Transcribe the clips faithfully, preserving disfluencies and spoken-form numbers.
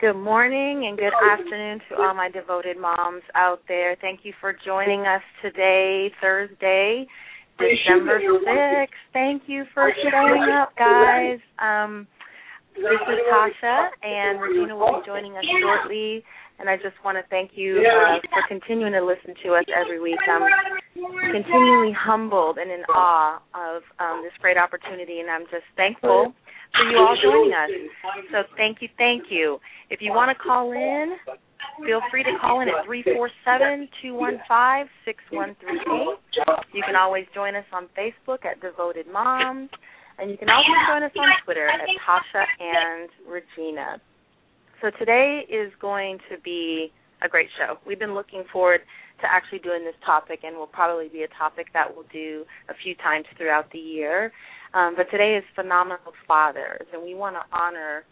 Good morning and good afternoon to all my devoted moms out there. Thank you for joining us today, Thursday, December sixth. Thank you for showing up, guys. Um... This is Tasha, and Regina will be joining us shortly, and I just want to thank you uh, for continuing to listen to us every week. I'm continually humbled and in awe of um, this great opportunity, and I'm just thankful for you all joining us. So thank you, thank you. If you want to call in, feel free to call in at three four seven, two one five, six one three eight. You can always join us on Facebook at Devoted Moms. And you can also join us on Twitter at Tasha and Regina. So today is going to be a great show. We've been looking forward to actually doing this topic, and will probably be a topic that we'll do a few times throughout the year. Um, but today is Phenomenal Fathers, and we want to honor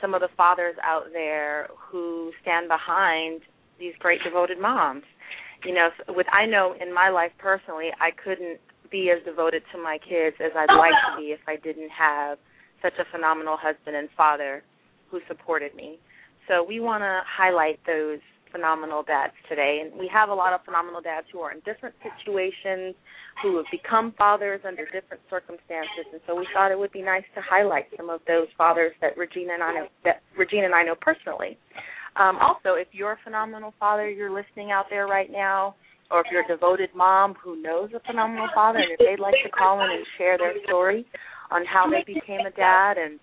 some of the fathers out there who stand behind these great devoted moms. You know, with I know in my life personally, I couldn't be as devoted to my kids as I'd like to be if I didn't have such a phenomenal husband and father who supported me. So we want to highlight those phenomenal dads today. And we have a lot of phenomenal dads who are in different situations, who have become fathers under different circumstances. And so we thought it would be nice to highlight some of those fathers that Regina and I know, that Regina and I know personally. Um, also, if you're a phenomenal father, you're listening out there right now, or if you're a devoted mom who knows a phenomenal father, and if they'd like to call in and share their story on how they became a dad and,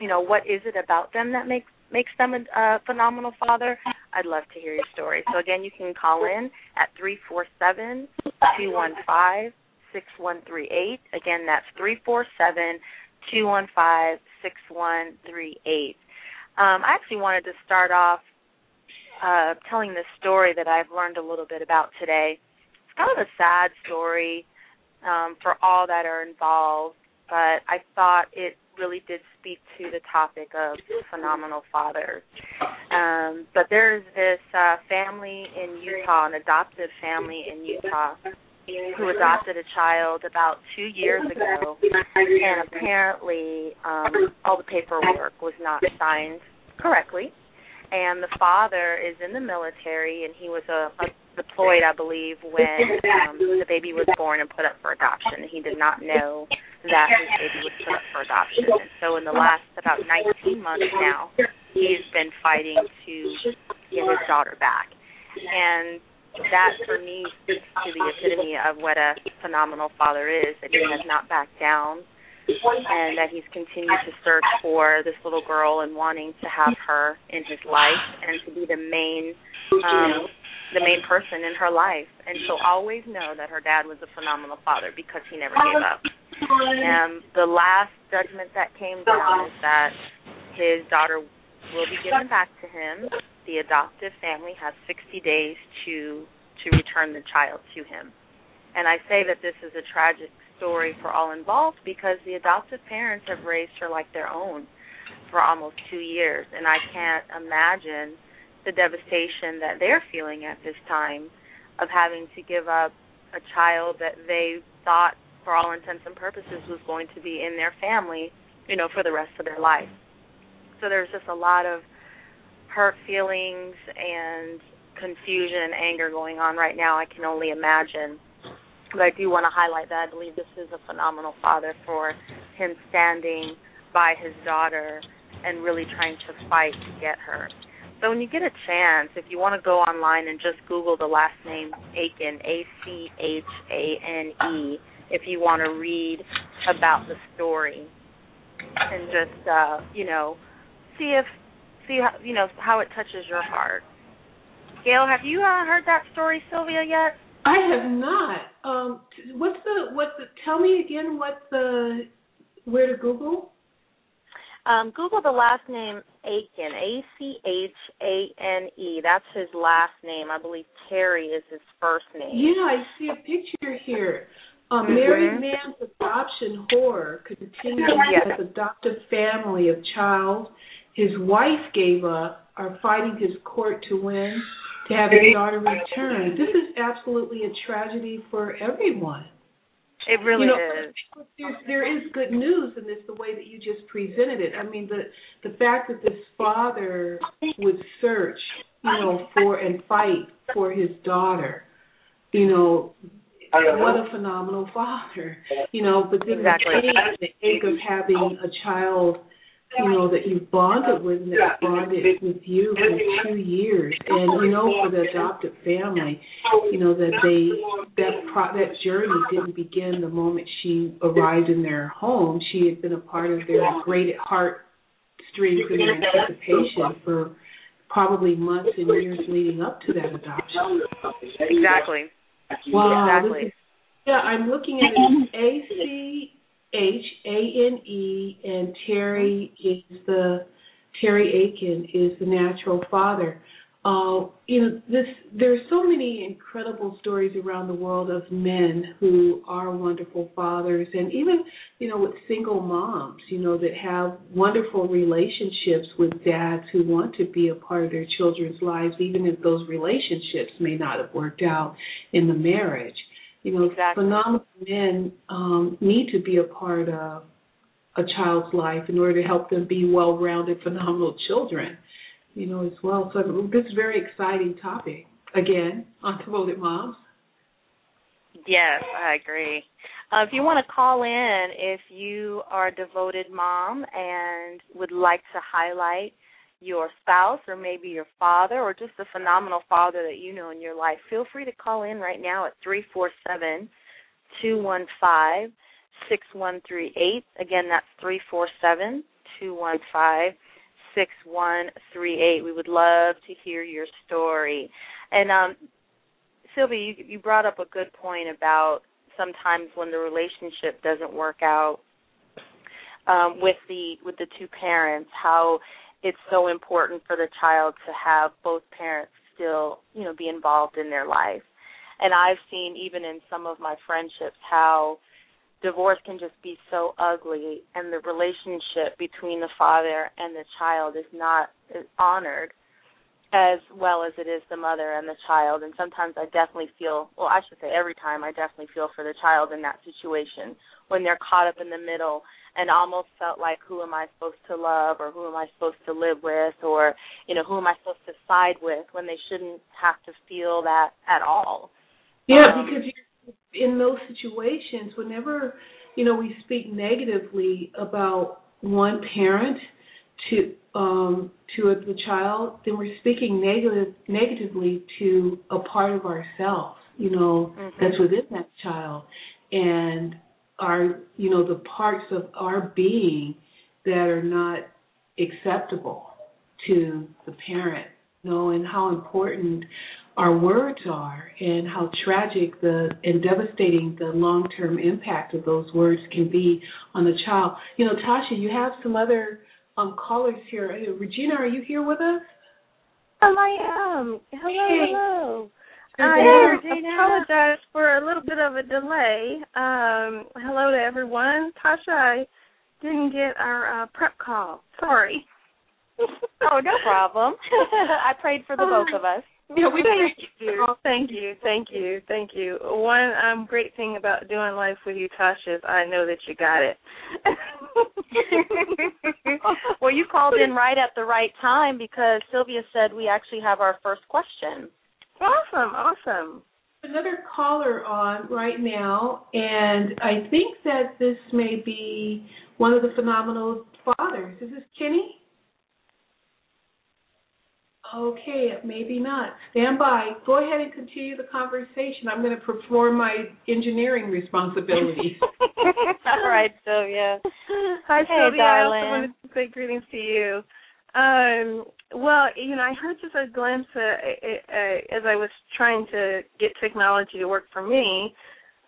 you know, what is it about them that makes makes them a uh, phenomenal father, I'd love to hear your story. So, again, you can call in at three four seven, two one five, six one three eight. Again, that's three four seven, two one five, six one three eight. Um, I actually wanted to start off Uh, telling this story that I've learned a little bit about today. It's kind of a sad story um, for all that are involved, but I thought it really did speak to the topic of phenomenal fathers. Um, but there's this uh, family in Utah, an adoptive family in Utah, who adopted a child about two years ago, and apparently um, all the paperwork was not signed correctly. And the father is in the military, and he was uh, deployed, I believe, when um, the baby was born and put up for adoption. He did not know that his baby was put up for adoption. And so in the last about nineteen months now, he has been fighting to get his daughter back. And that, for me, speaks to the epitome of what a phenomenal father is, that he has not backed down, and that he's continued to search for this little girl and wanting to have her in his life and to be the main um, the main person in her life. And she'll always know that her dad was a phenomenal father because he never gave up. And the last judgment that came down is that his daughter will be given back to him. The adoptive family has sixty days to to return the child to him. And I say that this is a tragic story for all involved because the adoptive parents have raised her like their own for almost two years, and I can't imagine the devastation that they're feeling at this time of having to give up a child that they thought, for all intents and purposes, was going to be in their family, you know, for the rest of their life. So there's just a lot of hurt feelings and confusion and anger going on right now. I can only imagine. But I do want to highlight that I believe this is a phenomenal father for him standing by his daughter and really trying to fight to get her. So when you get a chance, if you want to go online and just Google the last name Aiken, A C H A N E, if you want to read about the story and just, uh, you know, see if, see how, you know, how it touches your heart. Gail, have you uh, heard that story, Sylvia, yet? I have not. Um, what's the, what's the, tell me again what the, where to Google? Um, Google the last name Aiken, A C H A N E. That's his last name. I believe Terry is his first name. Yeah, I see a picture here. A mm-hmm. married man's adoption horror continues yes. as adoptive family of child his wife gave up are fighting his court to win to have his daughter returned. This is absolutely a tragedy for everyone. It really you know, is. There's, there is good news in this, the way that you just presented it. I mean, the, the fact that this father would search, you know, for and fight for his daughter, you know, what a phenomenal father, you know. But then exactly. the ache of having a child, you know, that you've bonded with and that bonded with you for two years. And, you know, for the adopted family, you know, that they that pro, that journey didn't begin the moment she arrived in their home. She had been a part of their great heartstrings and anticipation for probably months and years leading up to that adoption. Exactly. Wow. Exactly. Is, yeah, I'm looking at it. A C H A N E and Terry is the Terry Aiken is the natural father. Uh, you know, this there's so many incredible stories around the world of men who are wonderful fathers, and even you know with single moms, you know that have wonderful relationships with dads who want to be a part of their children's lives, even if those relationships may not have worked out in the marriage. You know, exactly. phenomenal men um, need to be a part of a child's life in order to help them be well-rounded, phenomenal children, you know, as well. So this is a very exciting topic, again, on Devoted Moms. Yes, I agree. Uh, if you want to call in, if you are a devoted mom and would like to highlight your spouse or maybe your father or just a phenomenal father that you know in your life, feel free to call in right now at three four seven, two one five, six one three eight. Again, that's three four seven, two one five, six one three eight. We would love to hear your story. And, um, Sylvia, you, you brought up a good point about sometimes when the relationship doesn't work out um, with the with the two parents, how it's so important for the child to have both parents still, you know, be involved in their life. And I've seen even in some of my friendships how divorce can just be so ugly and the relationship between the father and the child is not honored as well as it is the mother and the child. And sometimes I definitely feel, well, I should say every time I definitely feel for the child in that situation when they're caught up in the middle and almost felt like, who am I supposed to love or who am I supposed to live with or, you know, who am I supposed to side with when they shouldn't have to feel that at all. Yeah, um, because in those situations, whenever, you know, we speak negatively about one parent to um, to the child, then we're speaking negative, negatively to a part of ourselves, you know, mm-hmm. that's within that child, and our, you know, the parts of our being that are not acceptable to the parent, you know, and how important our words are and how tragic the and devastating the long-term impact of those words can be on the child. You know, Tasha, you have some other Um, callers here. Uh, Regina, are you here with us? Oh, I am. Hello, hey. hello. I Regina. apologize for a little bit of a delay. Um, hello to everyone. Tasha, I didn't get our uh, prep call. Sorry. Oh, no problem. I prayed for the oh, both of us. Yeah, we thank you. Oh, thank you, thank you, thank you. One um, great thing about doing life with you, Tasha, is I know that you got it. Well, you called in right at the right time because Sylvia said we actually have our first question. Awesome, awesome. Another caller on right now, and I think that this may be one of the phenomenal fathers. Is this Kenny? okay, maybe not. Stand by. Go ahead and continue the conversation. I'm going to perform my engineering responsibilities. All right, Sylvia. Hi, hey, Sylvia. Darling. I also wanted to say greetings to you. Um, well, you know, I heard just a glimpse uh, uh, as I was trying to get technology to work for me.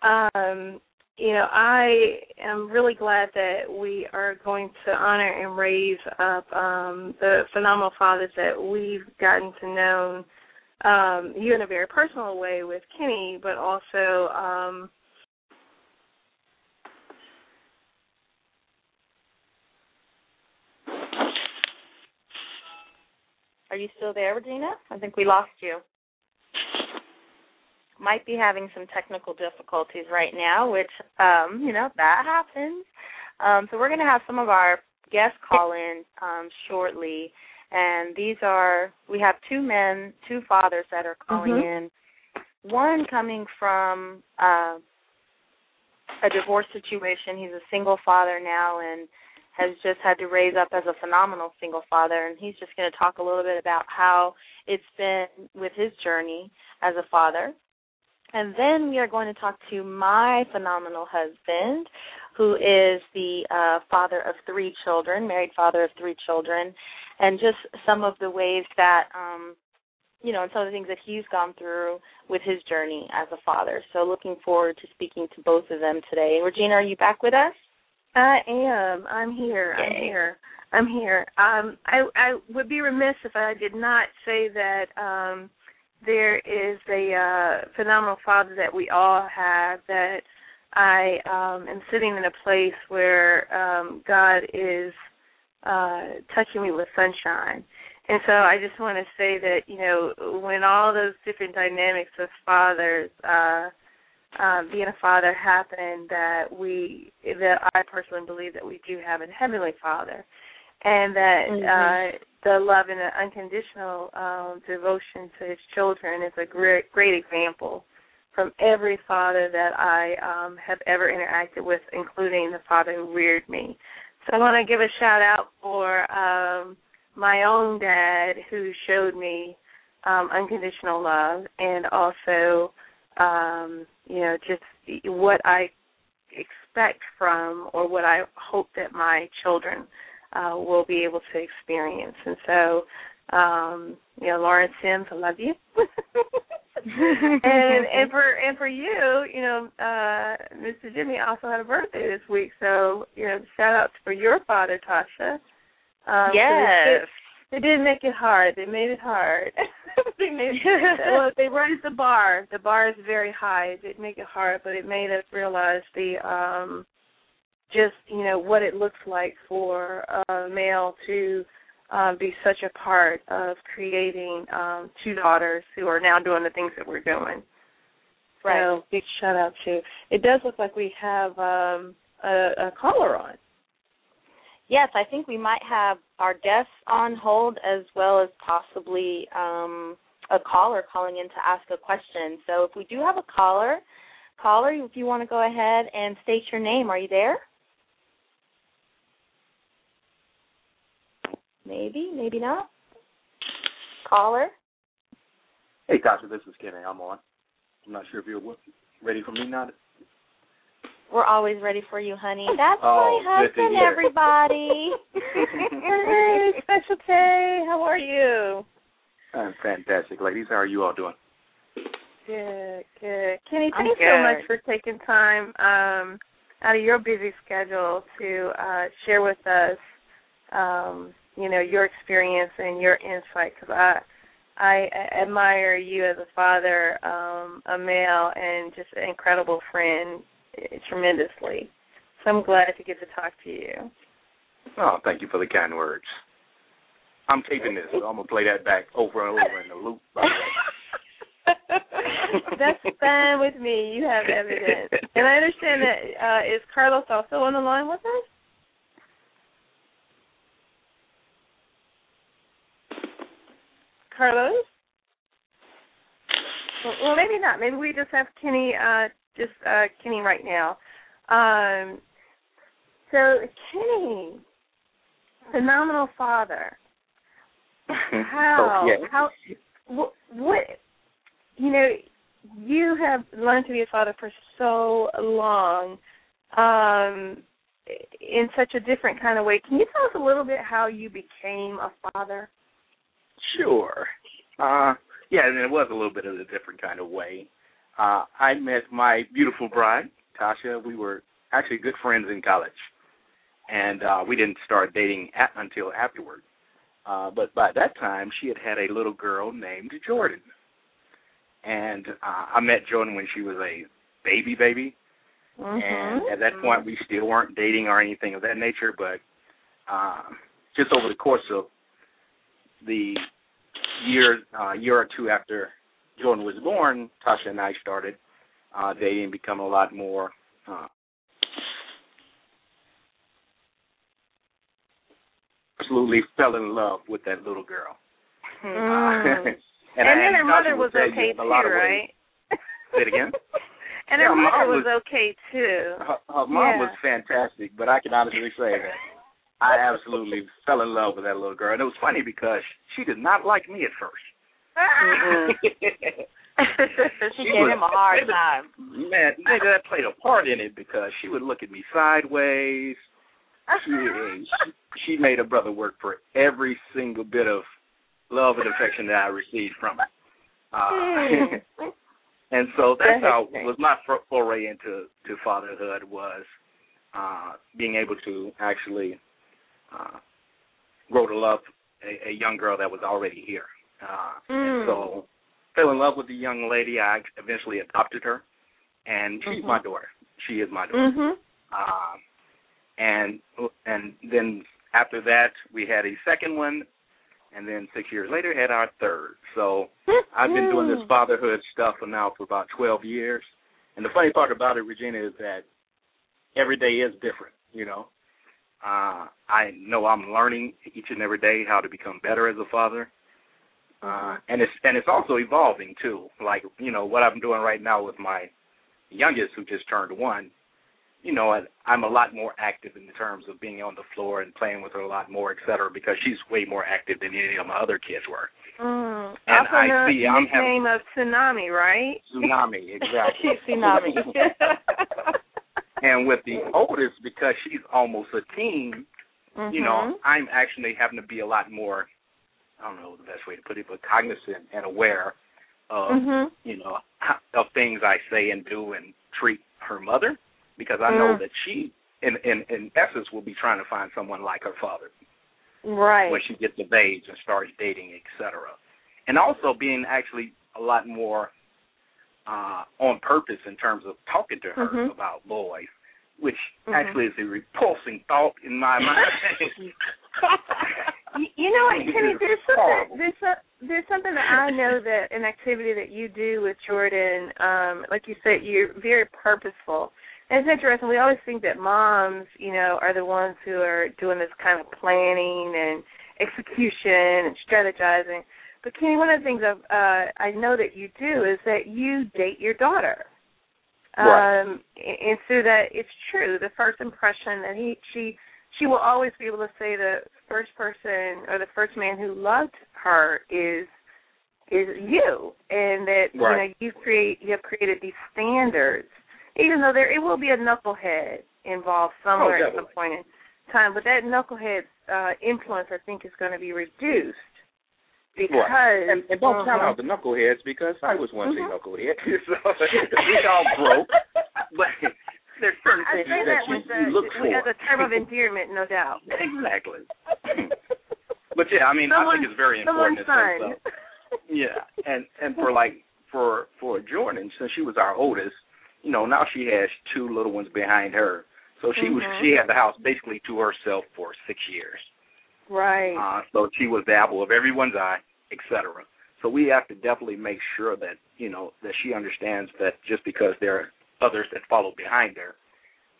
Um, you know, I am really glad that we are going to honor and raise up um, the phenomenal fathers that we've gotten to know, um, you in a very personal way with Kenny, but also um, are you still there, Regina? I think we lost you. Might be having some technical difficulties right now, which, um, you know, that happens. Um, so we're going to have some of our guests call in um, shortly. And these are, we have two men, two fathers that are calling mm-hmm. in. One coming from uh, a divorce situation. He's a single father now and has just had to raise up as a phenomenal single father, and he's just going to talk a little bit about how it's been with his journey as a father. And then we are going to talk to my phenomenal husband, who is the uh, father of three children, married father of three children, and just some of the ways that, um, you know, and some of the things that he's gone through with his journey as a father. So looking forward to speaking to both of them today. Regina, are you back with us? I am. I'm here. I'm here. I'm here. Um, I, I would be remiss if I did not say that um, there is a uh, phenomenal father that we all have, that I um, am sitting in a place where um, God is uh, touching me with sunshine. And so I just want to say that, you know, when all those different dynamics of fathers uh Um, being a father happened, that we, that I personally believe that we do have a Heavenly Father, and that mm-hmm. uh, the love and the unconditional um, devotion to his children is a great, great example from every father that I um, have ever interacted with, including the father who reared me. So I want to give a shout out for um, my own dad, who showed me um, unconditional love, and also Um, you know, just what I expect from, or what I hope that my children uh, will be able to experience. And so, um, you know, Lauren Sims, I love you. and and for and for you, you know, uh, Mister Jimmy also had a birthday this week. So, you know, shout outs for your father, Tasha. Um, yes. They didn't make it hard. They made it hard. they made it, well, they raised the bar. The bar is very high. It didn't make it hard, but it made us realize the um, just, you know, what it looks like for a male to uh, be such a part of creating um, two daughters who are now doing the things that we're doing. Right. So big shout out to. It does look like we have um, a, a caller on. Yes, I think we might have our guests on hold, as well as possibly um, a caller calling in to ask a question. So if we do have a caller, caller, if you want to go ahead and state your name. Are you there? Maybe, maybe not. Caller? Hey, Tasha, this is Kenny. I'm on. I'm not sure if you're ready for me or not. We're always ready for you, honey. That's oh, my husband, everybody. Hey, Special K, how are you? I'm fantastic. Ladies, how are you all doing? Good, good. Kenny, thanks so much for taking time um, out of your busy schedule to uh, share with us, um, you know, your experience and your insight, because I, I admire you as a father, um, a male, and just an incredible friend. Tremendously. So I'm glad to get to talk to you. Oh, thank you for the kind words. I'm taping this, so I'm going to play that back over and over in the loop. By the way. That's fine with me. You have evidence. And I understand that, uh, is Carlos also on the line with us? Carlos? Well, maybe not. Maybe we just have Kenny... Uh, Just uh, Kenny right now. Um, so Kenny, phenomenal father. How? Oh, yeah. How? What, what? You know, you have learned to be a father for so long, um, in such a different kind of way. Can you tell us a little bit how you became a father? Sure. Uh, yeah, and it was a little bit of a different kind of way. Uh, I met my beautiful bride, Tasha. We were actually good friends in college, and uh, we didn't start dating at, until afterward. Uh, but by that time, she had had a little girl named Jordan. And uh, I met Jordan when she was a baby baby. Mm-hmm. And at that point, we still weren't dating or anything of that nature. But uh, just over the course of the year, uh, year or two after Jordan was born, Tasha and I started uh, dating and becoming a lot more uh, absolutely fell in love with that little girl. Mm. Uh, and, and I, then her mother was okay, too, right? Say it again? And yeah, her mother was, was okay, too. Her, her mom yeah. was fantastic, but I can honestly say that I absolutely fell in love with that little girl. And it was funny because she did not like me at first. Mm-hmm. she, she gave was, him a hard maybe, time. Man, maybe that played a part in it because she would look at me sideways. She, she, she made her brother work for every single bit of love and affection that I received from her. Uh, and so that's how was my foray into to fatherhood was uh, being able to actually uh, grow to love a, a young girl that was already here. Uh, mm. And so fell in love with the young lady. I eventually adopted her, and she's mm-hmm. my daughter. She is my daughter. Mm-hmm. Uh, And and then after that, we had a second one, and then six years later had our third. So I've been doing this fatherhood stuff for now for about twelve years. And the funny part about it, Regina, is that every day is different, you know. Uh, I know I'm learning each and every day how to become better as a father. Uh, and it's and it's also evolving, too. Like, you know, what I'm doing right now with my youngest who just turned one, you know, I'm a lot more active in terms of being on the floor and playing with her a lot more, et cetera, because she's way more active than any of my other kids were. Mm. And also I see I'm having the name of Tsunami, right? Tsunami, exactly. Tsunami. And with the oldest, because she's almost a teen, mm-hmm. you know, I'm actually having to be a lot more, I don't know the best way to put it, but cognizant and aware of, mm-hmm. you know, of things I say and do and treat her mother. Because I know mm. that she, in, in, in essence, will be trying to find someone like her father. Right. When she gets of age and starts dating, et cetera. And also being actually a lot more uh, on purpose in terms of talking to her mm-hmm. about boys, which mm-hmm. actually is a repulsing thought in my mind. You know what, Kenny, there's something, there's, a, there's something that I know that an activity that you do with Jordan, um, like you said, you're very purposeful. And it's interesting. We always think that moms, you know, are the ones who are doing this kind of planning and execution and strategizing. But, Kenny, one of the things I've, uh, I know that you do is that you date your daughter. Right. Um, and so that it's true. The first impression that he, she, she will always be able to say the first person or the first man who loved her is is you, and that right. you know you create you have created these standards. Even though there, it will be a knucklehead involved somewhere oh, at some point in time, but that knucklehead's uh, influence, I think, is going to be reduced because right. and, and don't count uh-huh. out the knuckleheads because I was once mm-hmm. a knucklehead. So we all broke, but there's certain things that, that you, the, you look for as a term of endearment, no doubt. Exactly. But yeah, I mean, someone, I think it's very important. So. Yeah, and and for like for for Jordan, since she was our oldest. You know, now she has two little ones behind her. So she mm-hmm. was she had the house basically to herself for six years. Right. Uh, so she was the apple of everyone's eye, et cetera. So we have to definitely make sure that, you know, that she understands that just because there are others that follow behind her,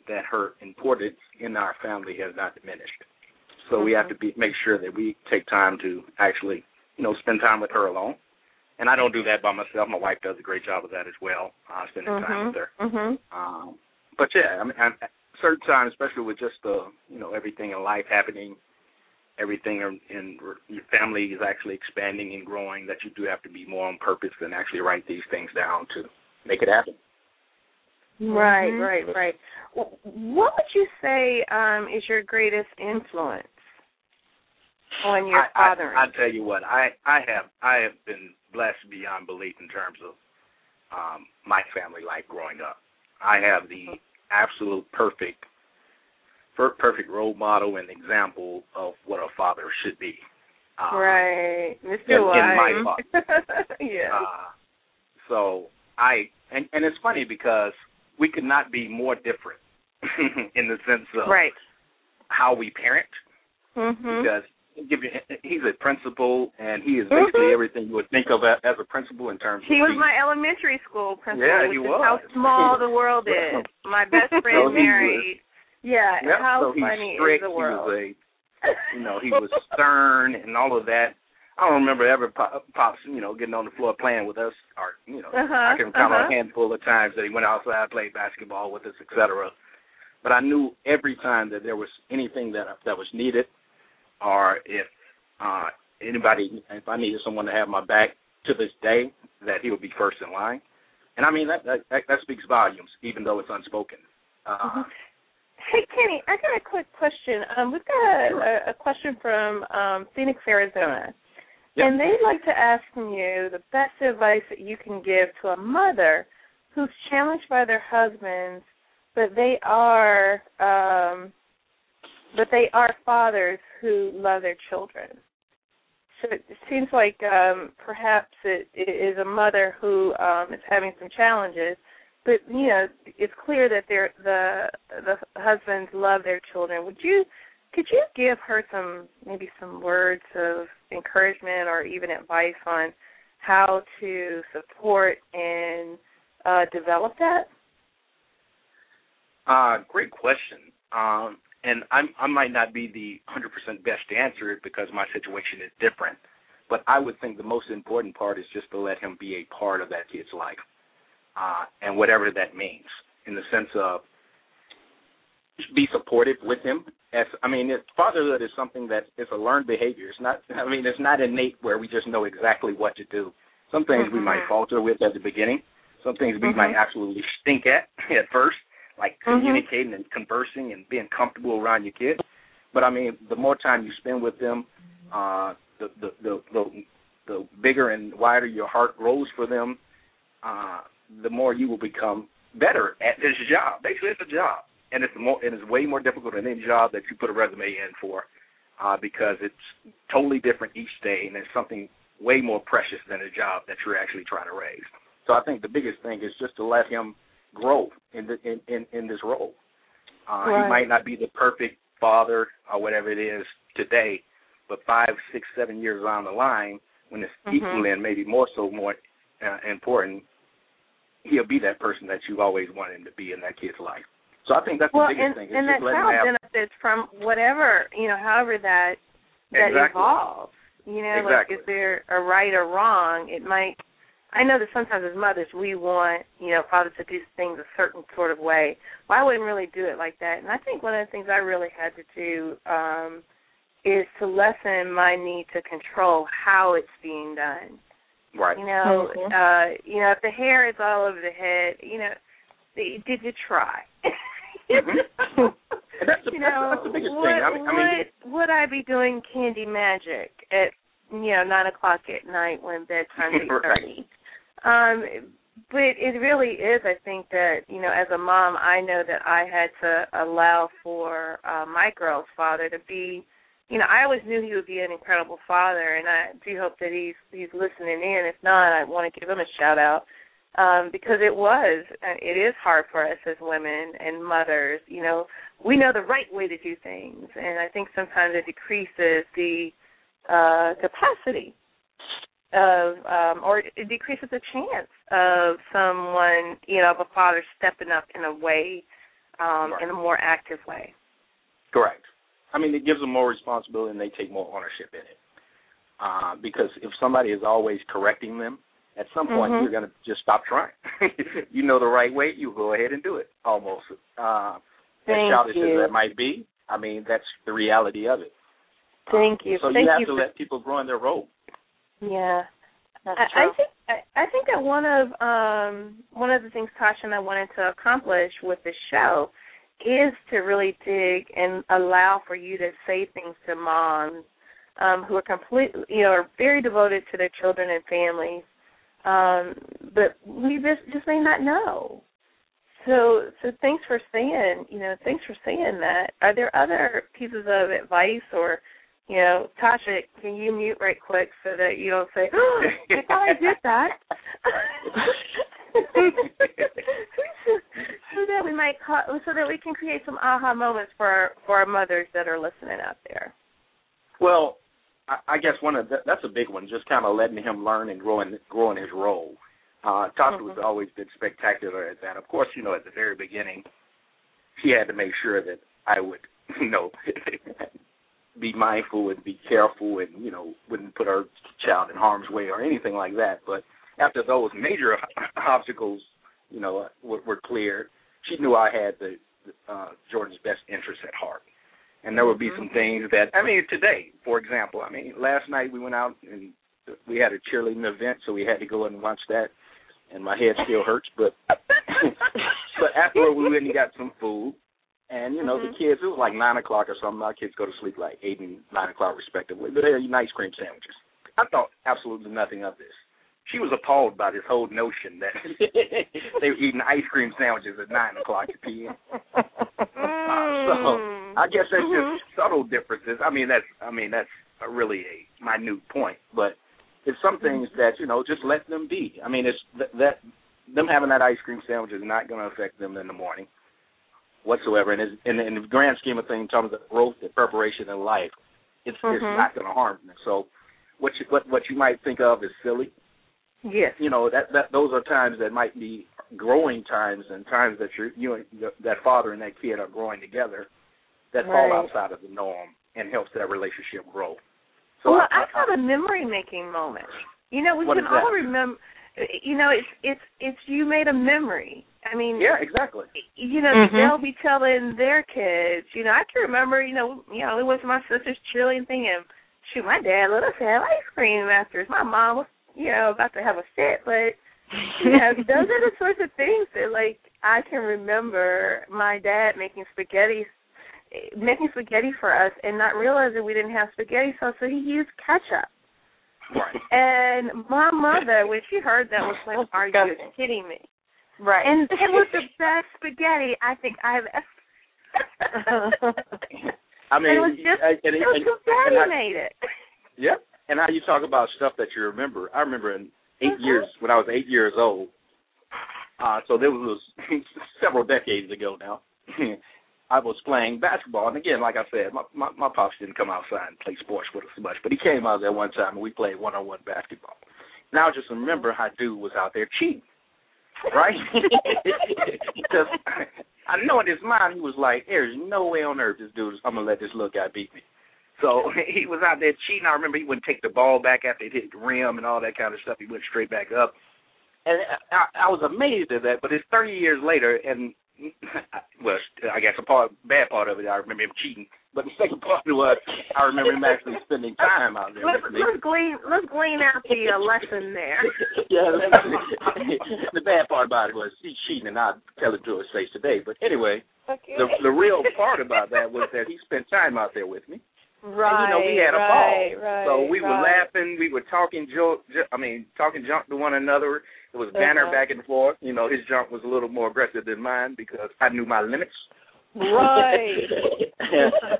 that her importance in our family has not diminished. So mm-hmm. we have to be, make sure that we take time to actually, you know, spend time with her alone. And I don't do that by myself. My wife does a great job of that as well, uh, spending mm-hmm. time with her. Mm-hmm. Um, but, yeah, I mean, I, certain times, especially with just, the, you know, everything in life happening, everything in your family is actually expanding and growing, that you do have to be more on purpose and actually write these things down to make it happen. Right, mm-hmm. right, right. What would you say um, is your greatest influence on your fathering? I, I, I tell you what, I, I have I have been blessed beyond belief in terms of um, my family life growing up. I have the absolute perfect perfect role model and example of what a father should be. Um, right, Mister In, in my father. yeah. Uh, so I and, and it's funny because we could not be more different in the sense of right. how we parent. Mm-hmm. Because he's a principal, and he is basically mm-hmm. everything you would think of as a principal in terms of... He was teaching. My elementary school principal, yeah, he which was. Is how small the world is. My best friend so married. Yeah, yep. How so funny strict. Is the world. He was a, you know, he was stern and all of that. I don't remember ever pop, Pops, you know, getting on the floor playing with us. Or, you know, uh-huh, I can count uh-huh. on a handful of times that he went outside, played basketball with us, et cetera. But I knew every time that there was anything that that was needed, or if uh, anybody, if I needed someone to have my back to this day, that he would be first in line. And, I mean, that that, that speaks volumes, even though it's unspoken. Uh, mm-hmm. Hey, Kenny, I got a quick question. Um, we've got a, sure. a, a question from um, Phoenix, Arizona. Yep. And they'd like to ask you the best advice that you can give to a mother who's challenged by their husbands, but they are um, but they are fathers who love their children. So it seems like um, perhaps it, it is a mother who um, is having some challenges, but you know it's clear that they're, the the husbands love their children. Would you? Could you give her some, maybe some words of encouragement or even advice on how to support and uh, develop that? Uh, great question. Um, and I'm, I might not be the one hundred percent best to answer it because my situation is different. But I would think the most important part is just to let him be a part of that kid's life uh, and whatever that means, in the sense of be supportive with him. As, I mean, it, fatherhood is something that is a learned behavior. It's not, I mean, it's not innate where we just know exactly what to do. Some things mm-hmm. we might falter with at the beginning. Some things mm-hmm. we might absolutely stink at at first, like communicating mm-hmm. and conversing and being comfortable around your kids. But, I mean, the more time you spend with them, uh, the, the, the, the, the bigger and wider your heart grows for them, uh, the more you will become better at this job. Basically, it's a job. And it's more, it is way more difficult than any job that you put a resume in for uh, because it's totally different each day, and it's something way more precious than a job that you're actually trying to raise. So I think the biggest thing is just to let him grow in the, in, in, in this role. Uh, right. He might not be the perfect father or whatever it is today, but five, six, seven years down the line, when it's mm-hmm. equally and maybe more so more uh, important, he'll be that person that you've always wanted him to be in that kid's life. So I think that's the well, biggest and, thing. Well, and that child benefits from whatever, you know, however that that exactly. evolves. You know, exactly. like if they're a right or wrong, it might. I know that sometimes as mothers we want, you know, fathers to do things a certain sort of way. Well, I wouldn't really do it like that. And I think one of the things I really had to do um, is to lessen my need to control how it's being done. Right. You know, mm-hmm. uh, you know, if the hair is all over the head, you know, did you try? Mm-hmm. And that's, the, you know, that's the biggest would, thing. I mean, would, I mean, would I be doing candy magic at you know nine o'clock at night when bedtime is thirty? Um, but it really is. I think that you know, as a mom, I know that I had to allow for uh, my girl's father to be. You know, I always knew he would be an incredible father, and I do hope that he's he's listening in. If not, I want to give him a shout out. Um, because it was, it is hard for us as women and mothers. You know, we know the right way to do things, and I think sometimes it decreases the uh, capacity of, um, or it decreases the chance of someone, you know, of a father stepping up in a way, um, right. in a more active way. Correct. I mean, it gives them more responsibility, and they take more ownership in it. Uh, because if somebody is always correcting them, at some point, mm-hmm. you're going to just stop trying. You know the right way, you go ahead and do it, almost. Uh, as childish as that might be, I mean, that's the reality of it. Thank you. Um, so Thank you have you to for... let people grow in their role. Yeah. That's I, true. I think I, I think that one of um, one of the things Tasha and I wanted to accomplish with the show is to really dig and allow for you to say things to moms um, who are completely, you know, are very devoted to their children and families, um, but we just, just may not know. So, so thanks for saying, you know, thanks for saying that. Are there other pieces of advice or, you know, Tasha, can you mute right quick so that you don't say, oh, I thought I did that. so that we might, call, so that we can create some aha moments for our, for our mothers that are listening out there. Well, I, I guess one of the, that's a big one, just kind of letting him learn and grow in, grow in his role. Uh, Tasha mm-hmm. was always been spectacular at that. Of course, you know, at the very beginning, she had to make sure that I would, you know, be mindful and be careful and, you know, wouldn't put our child in harm's way or anything like that. But after those major obstacles, you know, were, were cleared, she knew I had the uh, Jordan's best interest at heart. And there would be mm-hmm. some things that, I mean, today, for example, I mean, last night we went out and we had a cheerleading event, so we had to go and watch that. And my head still hurts, but but afterward we went and got some food. And, you know, mm-hmm. the kids, it was like nine o'clock or something. Our kids go to sleep like eight and nine o'clock respectively. But they were eating ice cream sandwiches. I thought absolutely nothing of this. She was appalled by this whole notion that they were eating ice cream sandwiches at nine o'clock p.m. Uh, so I guess that's mm-hmm. just subtle differences. I mean, that's I mean that's a really a minute point. But it's some things that, you know, just let them be. I mean, it's th- that them having that ice cream sandwich is not going to affect them in the morning whatsoever. And it's, in, in the grand scheme of things, in terms of growth and preparation in life, it's, mm-hmm. it's not going to harm them. So what you, what, what you might think of as silly, yes, you know, that, that those are times that might be growing times and times that you're, you and that father and that kid are growing together that right. fall outside of the norm and helps that relationship grow. So well, I, I, I call it a memory-making moment. You know, we can all remember. You know, it's it's it's you made a memory. I mean, yeah, exactly. You know, mm-hmm. they'll be telling their kids. You know, I can remember. You know, you know, it was my sister's cheerleading thing, and shoot, my dad let us have ice cream after. My mom was, you know, about to have a fit, but you know, those are the sorts of things that, like, I can remember my dad making spaghetti. making spaghetti for us and not realizing we didn't have spaghetti sauce, so he used ketchup. Right. And my mother, when she heard that, was like, are you kidding me? Right. And it was the best spaghetti I think I've ever I mean, it was just, I, and, it was contaminated. Yep. And how you talk about stuff that you remember. I remember in eight mm-hmm. years, when I was eight years old, uh, so this was several decades ago now, I was playing basketball, and again, like I said, my, my, my pops didn't come outside and play sports with us much, but he came out there one time, and we played one-on-one basketball. And I just remember how dude was out there cheating, right? Because I know in his mind he was like, there's no way on earth this dude, I'm going to let this little guy beat me. So he was out there cheating. I remember he wouldn't take the ball back after it hit the rim and all that kind of stuff. He went straight back up. And I, I was amazed at that, but it's thirty years later, and well, I guess a part, bad part of it, I remember him cheating. But the second part was, I remember him actually spending time out there. Let's, with me. let's glean, let's glean out the uh, lesson there. Yeah, the bad part about it was he's cheating, and I tell it to his face today. But anyway, okay. the, the real part about that was that he spent time out there with me. Right, and, you know, we had a right, ball, right, so we right. were laughing, we were talking joke. Jo- I mean, talking junk to one another. It was banter uh-huh. back and forth. You know, his junk was a little more aggressive than mine because I knew my limits. Right.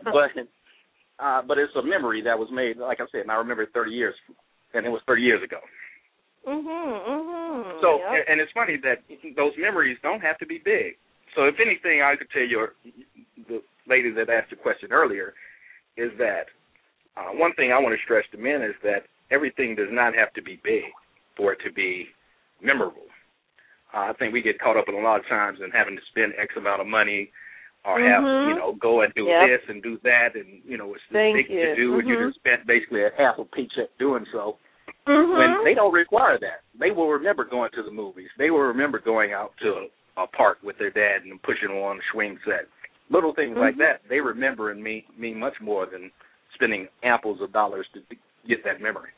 but, uh, but it's a memory that was made, like I said, and I remember thirty years, and it was thirty years ago. Mhm, mhm. So, yep. and, and it's funny that those memories don't have to be big. So, if anything, I could tell your the lady that asked the question earlier. Is that uh, one thing I want to stress to men is that everything does not have to be big for it to be memorable. Uh, I think we get caught up in a lot of times in having to spend X amount of money or mm-hmm. have, you know, go and do yep. this and do that and, you know, it's big to do mm-hmm. and you just spent basically a half a paycheck doing so. Mm-hmm. When they don't require that. They will remember going to the movies. They will remember going out to a, a park with their dad and pushing on a swing set. Little things mm-hmm. like that, they remember in me, me much more than spending amples of dollars to get that memory.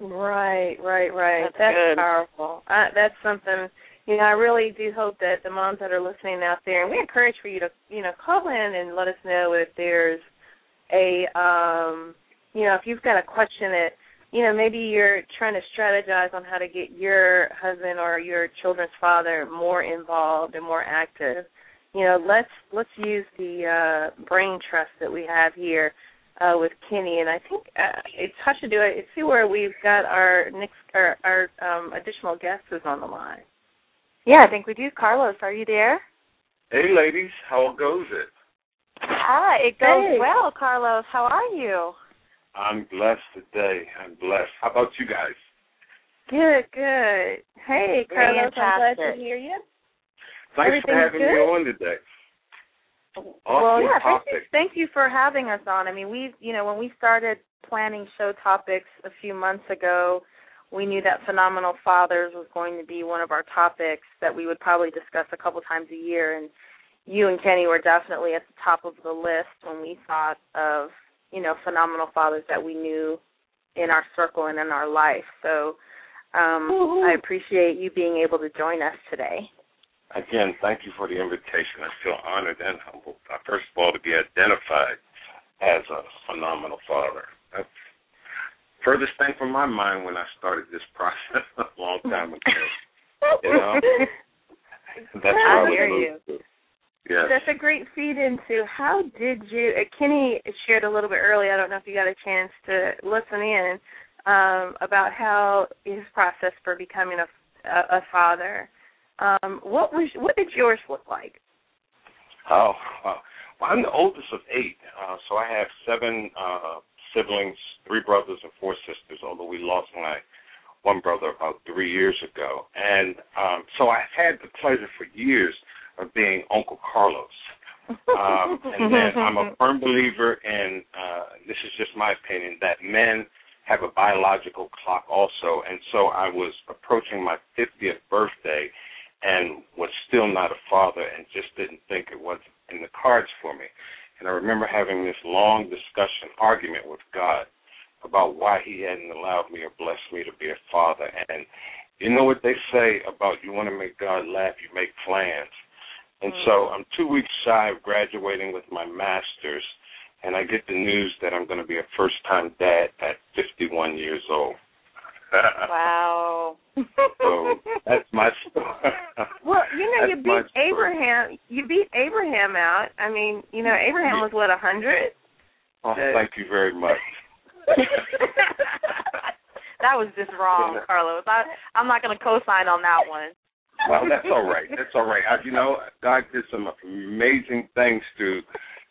Right, right, right. That's, that's powerful. I, that's something, you know, I really do hope that the moms that are listening out there, and we encourage for you to, you know, call in and let us know if there's a, um, you know, if you've got a question that, you know, maybe you're trying to strategize on how to get your husband or your children's father more involved and more active. You know, let's let's use the uh, brain trust that we have here uh, with Kenny, and I think uh, it's how to do it. See where we've got our next our, our um, additional guest is on the line. Yeah, I think we do. Carlos, are you there? Hey, ladies, how goes it? Ah, it goes hey. well, Carlos. How are you? I'm blessed today. I'm blessed. How about you guys? Good, good. Hey, Carlos, fantastic. I'm glad to hear you. Thanks for having good? me on today. Awesome well, yeah, thank you, thank you for having us on. I mean, we, you know, when we started planning show topics a few months ago, we knew that Phenomenal Fathers was going to be one of our topics that we would probably discuss a couple times a year, and you and Kenny were definitely at the top of the list when we thought of, you know, phenomenal fathers that we knew in our circle and in our life. So um, I appreciate you being able to join us today. Again, thank you for the invitation. I feel honored and humbled, first of all, to be identified as a phenomenal father. That's the furthest thing from my mind when I started this process a long time ago. You know? That's I hear you. To. Yes. That's a great feed into how did you, uh, Kenny shared a little bit early, I don't know if you got a chance to listen in, um, about how his process for becoming a, a, a father. Um, what was what did yours look like? Oh, well, I'm the oldest of eight, uh, so I have seven uh, siblings, three brothers and four sisters, although we lost my one brother about three years ago. And um, so I had the pleasure for years of being Uncle Carlos. Um, and then I'm a firm believer in, uh, this is just my opinion, that men have a biological clock also. And so I was approaching my fiftieth birthday and was still not a father and just didn't think it was in the cards for me. And I remember having this long discussion, argument with God about why he hadn't allowed me or blessed me to be a father. And you know what they say about you want to make God laugh, you make plans. And so I'm two weeks shy of graduating with my master's, and I get the news that I'm going to be a first-time dad at fifty-one years old. Wow. So that's my story. Well, you know, you beat Abraham. You beat Abraham out. I mean, you know, Abraham was, what, one hundred? Oh, so. Thank you very much. That was just wrong, Carlos. I, I'm not going to co-sign on that one. Well, that's all right. That's all right. I, you know, God did some amazing things to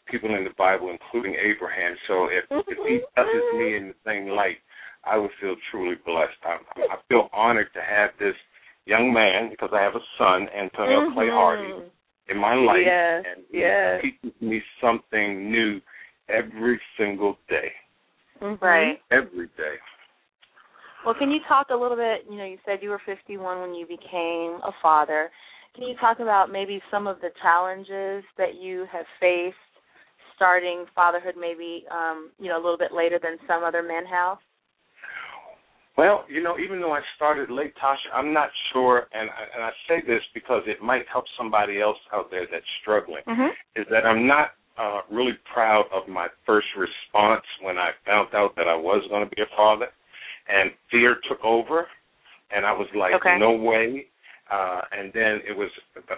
people in the Bible, including Abraham. So if, if he touches me in the same light, I would feel truly blessed. I, I feel honored to have this young man, because I have a son, Antonio mm-hmm. Clay Hardy, in my life. Yes, and he yes. teaches me something new every single day. Right. Every day. Well, can you talk a little bit, you know, you said you were fifty-one when you became a father. Can you talk about maybe some of the challenges that you have faced starting fatherhood maybe, um, you know, a little bit later than some other men have? Well, you know, even though I started late, Tasha, I'm not sure, and I, and I say this because it might help somebody else out there that's struggling, mm-hmm. is that I'm not uh, really proud of my first response when I found out that I was going to be a father. And fear took over, and I was like, okay. no way. Uh, and then it was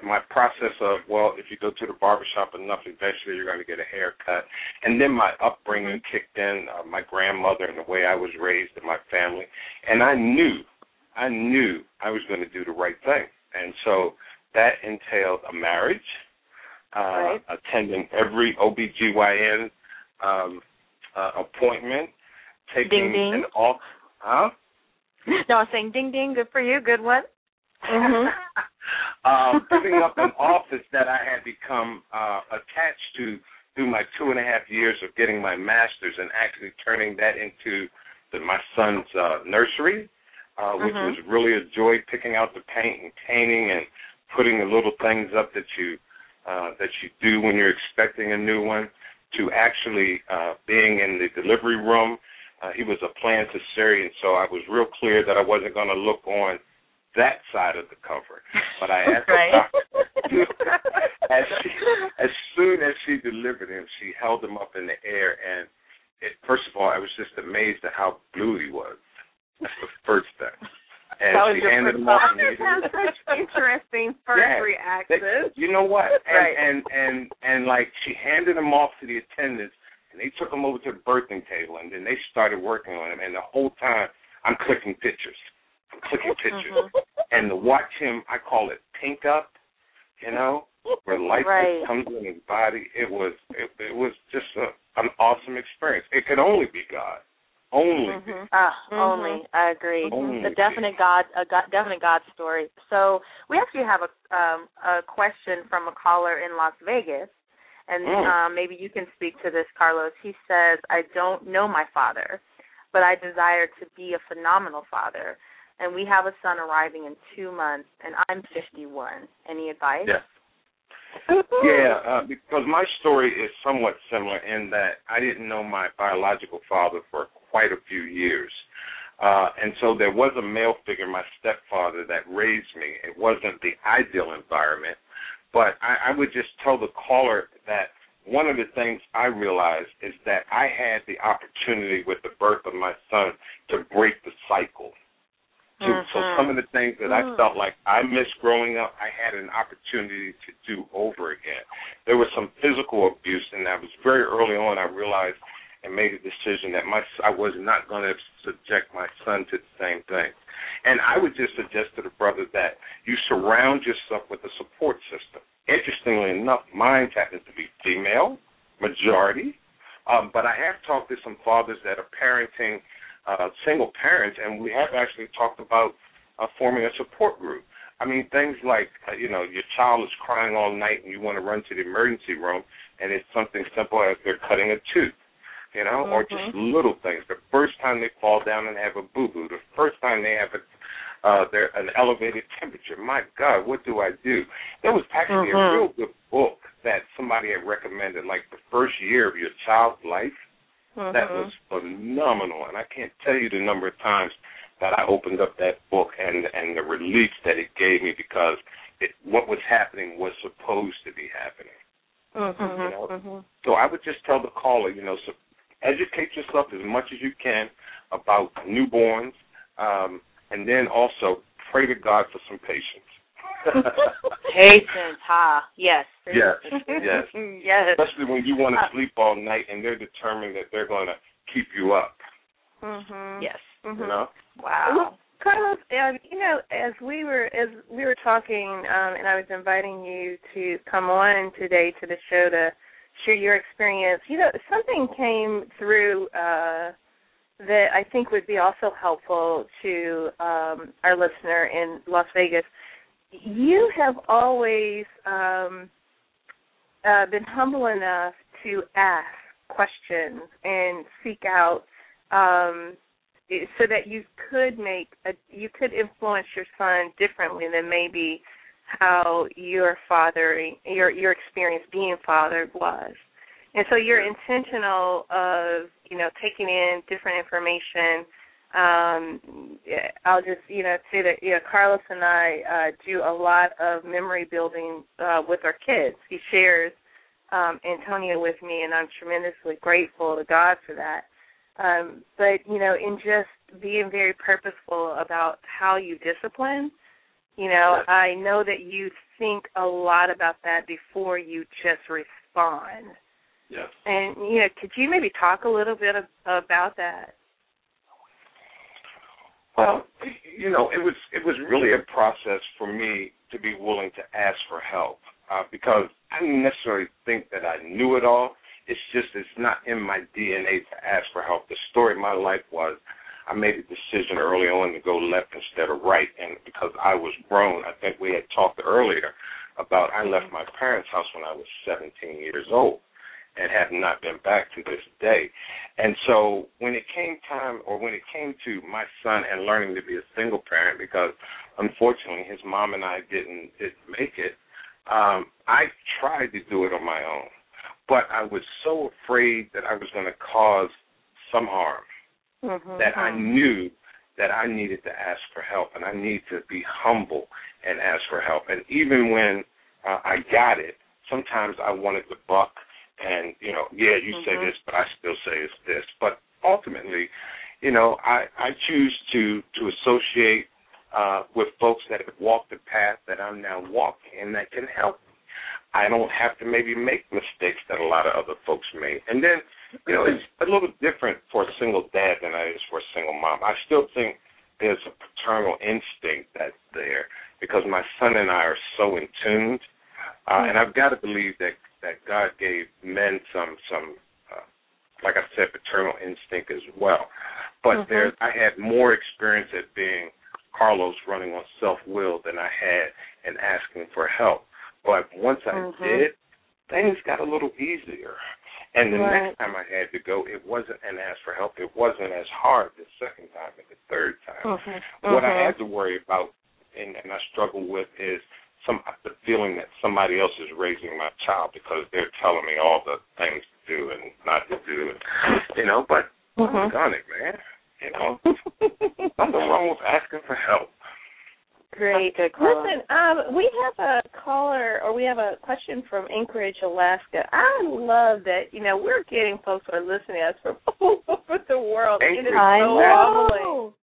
my process of, well, if you go to the barbershop enough, eventually you're going to get a haircut. And then my upbringing kicked in, uh, my grandmother and the way I was raised in my family. And I knew, I knew I was going to do the right thing. And so that entailed a marriage, uh, right. attending every O B G Y N um, uh, appointment, taking ding, ding. an off. Huh? No, I was saying ding, ding, good for you, good one. Mm-hmm. um, giving up an office that I had become uh, attached to through my two and a half years of getting my master's and actually turning that into the, my son's uh, nursery, uh, which mm-hmm. was really a joy, picking out the paint and painting and putting the little things up that you, uh, that you do when you're expecting a new one. to actually uh, being in the delivery room. Uh, he was a planned cesarean, so I was real clear that I wasn't going to look on that side of the cover. But I asked right. the doctor, as, she, as soon as she delivered him, she held him up in the air, and it, first of all, I was just amazed at how blue he was. That's the first thing. And that was she your handed first him off. Doctors have such interesting first yeah, reactions. They, you know what? And, right. and, and, and, and, like, she handed him off to the attendants, and they took him over to the birthing table, and then they started working on him. And the whole time, I'm clicking pictures. I'm clicking pictures. Mm-hmm. And to watch him, I call it pink up, you know, where light right. comes in his body. It was it, it was just a, an awesome experience. It could only be God. Only. Mm-hmm. Uh, mm-hmm. Only. I agree. Only the definite God, a God, definite God story. So we actually have a, um, a question from a caller in Las Vegas. And um, maybe you can speak to this, Carlos. He says, I don't know my father, but I desire to be a phenomenal father. And we have a son arriving in two months, and I'm fifty-one. Any advice? Yes. Yeah, uh, because my story is somewhat similar in that I didn't know my biological father for quite a few years. Uh, and so there was a male figure, my stepfather, that raised me. It wasn't the ideal environment. But I, I would just tell the caller that one of the things I realized is that I had the opportunity with the birth of my son to break the cycle. Mm-hmm. So some of the things that I felt like I missed growing up, I had an opportunity to do over again. There was some physical abuse, and I was very early on I realized and made a decision that my I was not going to subject my son to the same thing. And I would just suggest to the brother that you surround yourself with a support system. Interestingly enough, mine happens to be female, majority, um, but I have talked to some fathers that are parenting uh, single parents, and we have actually talked about uh, forming a support group. I mean, things like, uh, you know, your child is crying all night and you want to run to the emergency room, and it's something simple as they're cutting a tooth. You know, mm-hmm. or just little things. The first time they fall down and have a boo-boo, the first time they have a, uh, they're an elevated temperature. My God, what do I do? There was actually mm-hmm. a real good book that somebody had recommended, like the first year of your child's life. Mm-hmm. That was phenomenal, and I can't tell you the number of times that I opened up that book and, and the relief that it gave me because it, what was happening was supposed to be happening. Mm-hmm. You know? Mm-hmm. So I would just tell the caller, you know, so educate yourself as much as you can about newborns, um, and then also pray to God for some patience. Patience, ha. Yes. Yes, yes. Yes. Especially when you want to sleep all night and they're determined that they're going to keep you up. Mm-hmm. Yes. Mm-hmm. You know? Wow. Well, Carlos, um, you know, as we were as we were talking, um, and I was inviting you to come on today to the show to share your experience, you know, something came through uh, that I think would be also helpful to um, our listener in Las Vegas. You have always um, uh, been humble enough to ask questions and seek out um, so that you could make a, you could influence your son differently than maybe how your father, your your experience being fathered was. And so you're intentional of, you know, taking in different information. Um, I'll just, you know, say that, you know, Carlos and I uh, do a lot of memory building uh, with our kids. He shares um, Antonio with me, and I'm tremendously grateful to God for that. Um, but, you know, in just being very purposeful about how you discipline, you know, I know that you think a lot about that before you just respond. Yes. And, you know, could you maybe talk a little bit of, about that? Well, you know, it was it was really a process for me to be willing to ask for help uh, because I didn't necessarily think that I knew it all. It's just it's not in my D N A to ask for help. The story of my life was I made a decision early on to go left instead of right, and because I was grown, I think we had talked earlier about I left my parents' house when I was seventeen years old and have not been back to this day. And so when it came time or when it came to my son and learning to be a single parent, because unfortunately his mom and I didn't, didn't make it, um, I tried to do it on my own. but I was so afraid that I was going to cause some harm mm-hmm. that I knew that I needed to ask for help, and I need to be humble and ask for help. And even when uh, I got it, sometimes I wanted to buck and, you know, yeah, you mm-hmm. say this, but I still say it's this. But ultimately, you know, I, I choose to, to associate uh, with folks that have walked the path that I'm now walking and that can help me. I don't have to maybe make mistakes that a lot of other folks made. And then, you know, it's a little different for a single dad than it is for a single mom. I still think there's a paternal instinct that's there because my son and I are so in tune. Uh, and I've got to believe that, that God gave men some, some uh, like I said, paternal instinct as well. But mm-hmm. there, I had more experience at being Carlos running on self-will than I had in asking for help. But once I mm-hmm. did, things got a little easier. And the right. next time I had to go, it wasn't an ask for help. It wasn't as hard the second time and the third time. Okay. Okay. What I had to worry about and, and I struggle with is some the feeling that somebody else is raising my child because they're telling me all the things to do and not to do. And, you know, but mm-hmm. I'm done it, man. You know, nothing wrong with asking for help. Great. Listen, um, we have a caller, or we have a question from Anchorage, Alaska. I love that, you know, we're getting folks who are listening to us from all over the world. Anchorage. It is so humbling.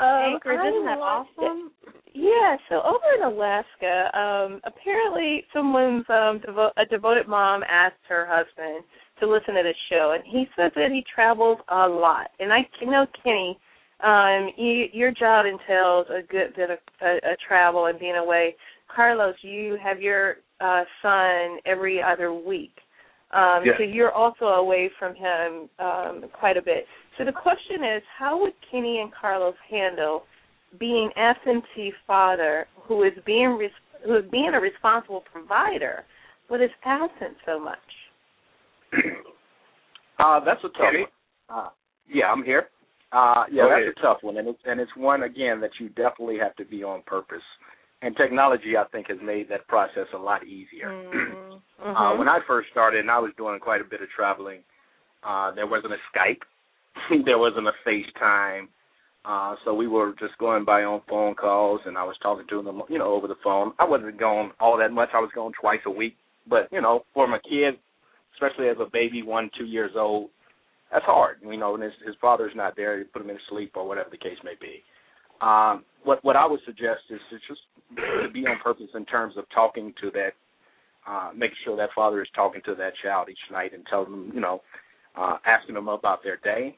Um, Anchorage, isn't that awesome? Yeah, so over in Alaska, um, apparently someone's, um, devo- a devoted mom asked her husband to listen to the show, and he says that he travels a lot. And I know Kenny. Um, you, your job entails a good bit of uh, travel and being away. Carlos, you have your uh, son every other week, um, yes. so you're also away from him um, quite a bit. So the question is, how would Kenny and Carlos handle being absentee father who is being res- who is being a responsible provider but is absent so much? uh, that's a tough Kenny? one. Uh, yeah, I'm here. Uh, yeah, that's a tough one, and it's, and it's one, again, that you definitely have to be on purpose. And technology, I think, has made that process a lot easier. Mm-hmm. Mm-hmm. Uh, when I first started, and I was doing quite a bit of traveling, uh, there wasn't a Skype. There wasn't a FaceTime. Uh, so we were just going by on phone calls, and I was talking to them, you know, over the phone. I wasn't going all that much. I was going twice a week. But, you know, for my kids, especially as a baby, one, two years old, that's hard, you know, and his, his father's not there. You put him in sleep or whatever the case may be. Um, what what I would suggest is to just to be on purpose in terms of talking to that, uh, making sure that father is talking to that child each night and telling them, you know, uh, asking them about their day,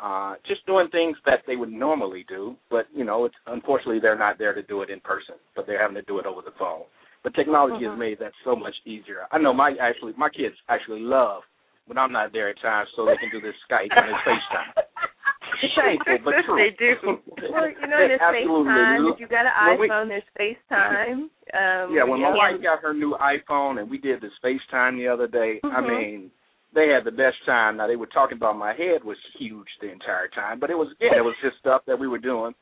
uh, just doing things that they would normally do. But, you know, it's, unfortunately they're not there to do it in person, but they're having to do it over the phone. But technology mm-hmm. has made that so much easier. I know my actually my kids actually love when I'm not there at times, so they can do this Skype and this FaceTime. Shameful, but true. They do. Well, you know, there's FaceTime. If you got an iPhone, we, there's FaceTime. Um, yeah, when my wife got her new iPhone and we did this FaceTime the other day, mm-hmm. I mean, they had the best time. Now, they were talking about my head was huge the entire time, but it was it was just stuff that we were doing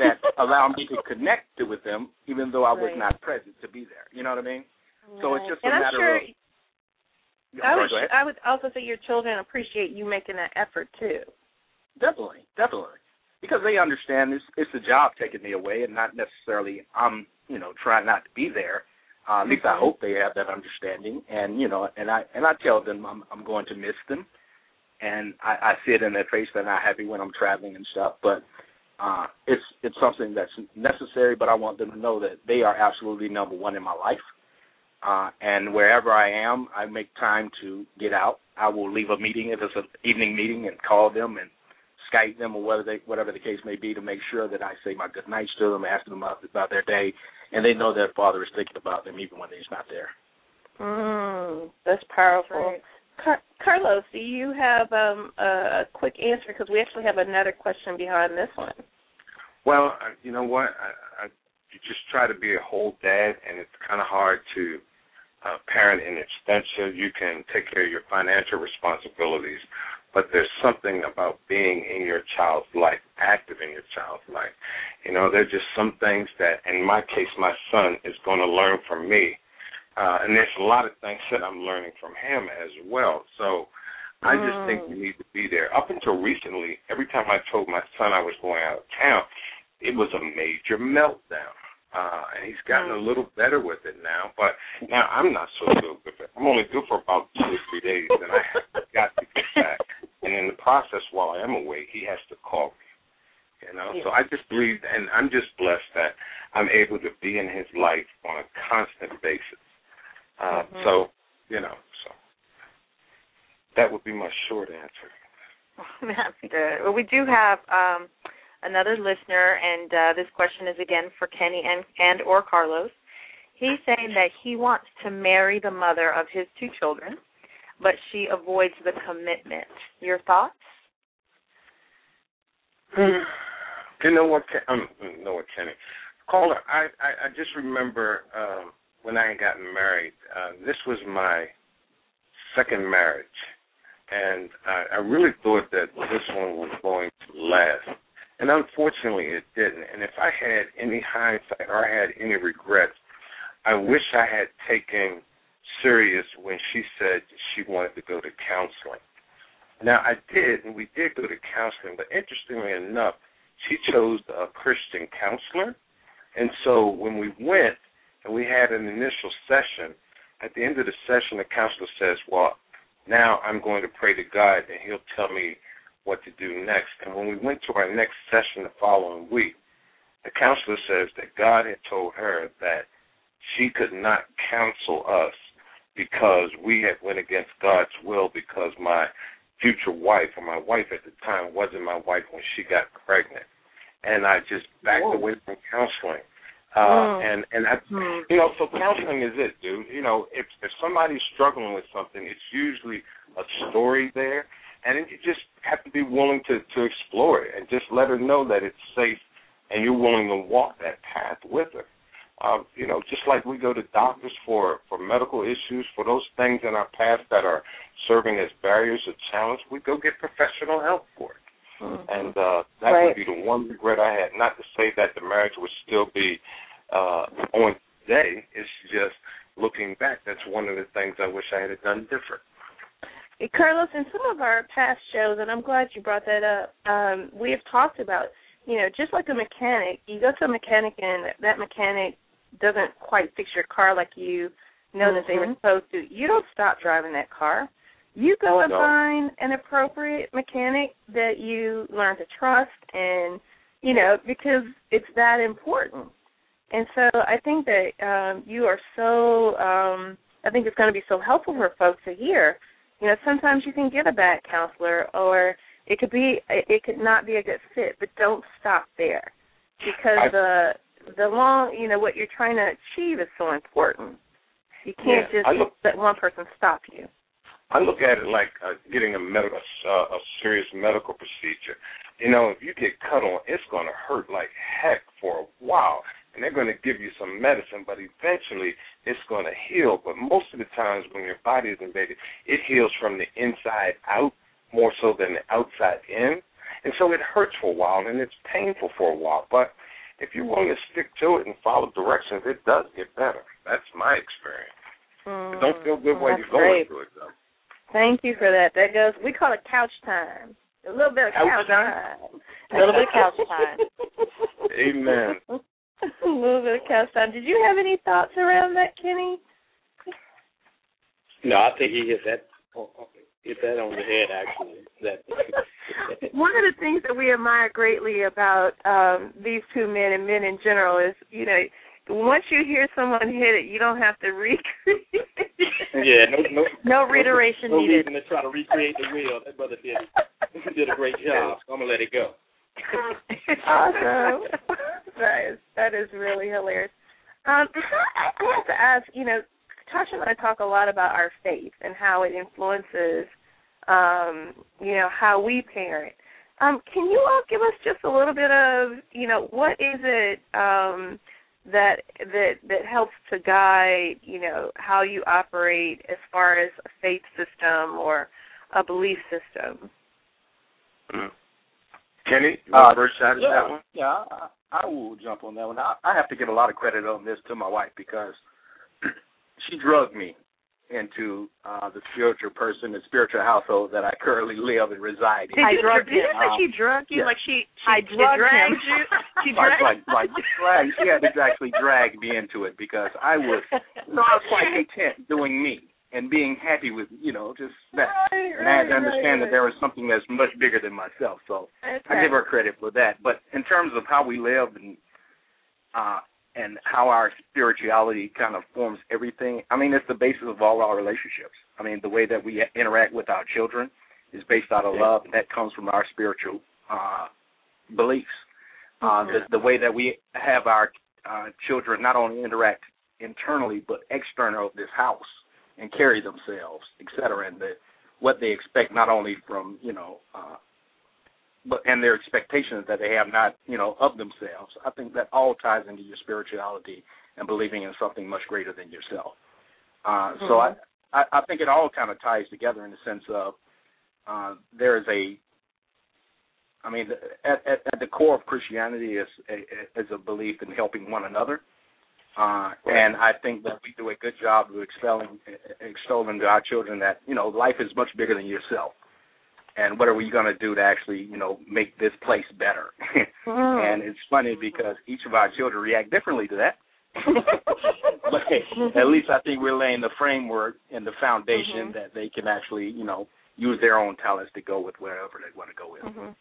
that allowed me to connect with them, even though I was right. not present to be there. You know what I mean? Right. So it's just and a I'm matter sure of... I would, I would also say your children appreciate you making that effort, too. Definitely, definitely. Because they understand it's, it's the job taking me away and not necessarily I'm, you know, trying not to be there. Uh, at least I hope they have that understanding. And, you know, and I and I tell them I'm, I'm going to miss them. And I, I see it in their face. They're not happy when I'm traveling and stuff. But uh, it's, it's something that's necessary, but I want them to know that they are absolutely number one in my life. Uh, and wherever I am, I make time to get out. I will leave a meeting if it's an evening meeting and call them and Skype them or whether they, whatever the case may be to make sure that I say my good nights to them, ask them about, about their day, and they know their father is thinking about them even when he's not there. Mm, that's powerful. Right. Car- Carlos, do you have um, a quick answer? Because we actually have another question behind this one. Well, you know what? I, I just try to be a whole dad, and it's kind of hard to Uh, parent in absentia. You can take care of your financial responsibilities, but there's something about being in your child's life, active in your child's life. You know, there are just some things that, in my case, my son is going to learn from me Uh, and there's a lot of things that I'm learning from him as well. So I just mm. think we need to be there. Up until recently, every time I told my son I was going out of town, it was a major meltdown. Uh, and he's gotten mm. a little better with it now. But now I'm not so good for it. I'm only good for about two or three days, and I have got to get back. And in the process, while I am away, he has to call me. You know, yeah. So I just believe, and I'm just blessed that I'm able to be in his life on a constant basis. Uh, mm-hmm. So, you know, so that would be my short answer. That's good. Well, we do have um, another listener, and uh, this question is again for Kenny and, and or Carlos. He's saying that he wants to marry the mother of his two children, but she avoids the commitment. Your thoughts? Hmm. You know what, um, you know what, Kenny? Caller, I, I, I just remember um, when I had gotten married, uh, this was my second marriage, and I, I really thought that this one was going to last, and unfortunately it didn't. And if I had any hindsight or I had any regrets, I wish I had taken serious when she said she wanted to go to counseling. Now, I did, and we did go to counseling, but interestingly enough, she chose a Christian counselor. And so when we went and we had an initial session, at the end of the session, the counselor says, well, now I'm going to pray to God, and he'll tell me what to do next. And when we went to our next session the following week, the counselor says that God had told her that she could not counsel us because we had went against God's will because my future wife, or my wife at the time wasn't my wife when she got pregnant, and I just backed Whoa. away from counseling. Uh, and and I, hmm. you know, so counseling is it, dude. You know, if if somebody's struggling with something, it's usually a story there, and you just have to be willing to to explore it and just let her know that it's safe, and you're willing to walk that path with her. Uh, you know, just like we go to doctors for, for medical issues, for those things in our past that are serving as barriers or challenge, we go get professional help for it. Mm-hmm. And uh, that right. would be the one regret I had. Not to say that the marriage would still be uh, on today. It's just looking back, that's one of the things I wish I had done different. Hey, Carlos, in some of our past shows, and I'm glad you brought that up, um, we have talked about, you know, just like a mechanic, you go to a mechanic and that mechanic doesn't quite fix your car like you know mm-hmm. that they were supposed to, you don't stop driving that car. You go and no. find an appropriate mechanic that you learn to trust and, you know, because it's that important. And so I think that um, you are so, um, I think it's going to be so helpful for folks to hear. You know, sometimes you can get a bad counselor or it could be, it could not be a good fit, but don't stop there because I, the the long, you know, what you're trying to achieve is so important. You can't yeah, just look, let one person stop you. I look at it like uh, getting a, medical, uh, a serious medical procedure. You know, if you get cut on, it's going to hurt like heck for a while, and they're going to give you some medicine, but eventually it's going to heal. But most of the times when your body is invaded, it heals from the inside out more so than the outside in. And so it hurts for a while, and it's painful for a while, but if you're willing to stick to it and follow directions, it does get better. That's my experience. Mm, don't feel good while you're going through it, though. Thank you for that. That goes. We call it couch time. A little bit of couch, couch time. time. A little bit of couch time. Amen. A little bit of couch time. Did you have any thoughts around that, Kenny? No, I think he hit that. Oh, okay. Get that on the head, actually. That. One of the things that we admire greatly about um, these two men and men in general is, you know, once you hear someone hit it, you don't have to recreate it. Yeah, no, no, no reiteration no, no needed. No reason to try to recreate the wheel. That brother did, he did a great job, so I'm going to let it go. Awesome. That is, that is really hilarious. Um, I have to ask, you know, Tasha and I talk a lot about our faith and how it influences, um, you know, how we parent. Um, can you all give us just a little bit of, you know, what is it um, that that that helps to guide, you know, how you operate as far as a faith system or a belief system? Mm-hmm. Kenny, you want uh, first shot at yeah, that one? Yeah, I, I will jump on that one. I, I have to give a lot of credit on this to my wife because she drugged me into uh, the spiritual person, the spiritual household that I currently live and reside in. Did you drug him? Did you say she drugged you? Yes. Like she, she, I she drugged, drugged you? She dragged like, like, like, she had exactly dragged me into it because I was, you know, I was quite content doing me and being happy with, you know, just that. Right, and I had to understand right, right. that there was something that's much bigger than myself. So okay. I give her credit for that. But in terms of how we live and uh, and how our spirituality kind of forms everything, I mean, it's the basis of all our relationships. I mean, the way that we interact with our children is based out of love, and that comes from our spiritual uh, beliefs. Uh, the, the way that we have our uh, children not only interact internally but external of this house and carry themselves, et cetera, and the, what they expect not only from, you know, uh, but and their expectations that they have not, you know, of themselves. I think that all ties into your spirituality and believing in something much greater than yourself. Uh, mm-hmm. So I, I, I think it all kind of ties together in the sense of uh, there is a, I mean, at, at, at the core of Christianity is a, is a belief in helping one another. Uh, and I think that we do a good job of excelling, extolling to our children that, you know, life is much bigger than yourself. And what are we going to do to actually, you know, make this place better? And it's funny because each of our children react differently to that. But hey, at least I think we're laying the framework and the foundation mm-hmm. that they can actually, you know, use their own talents to go with wherever they want to go with. Mm-hmm.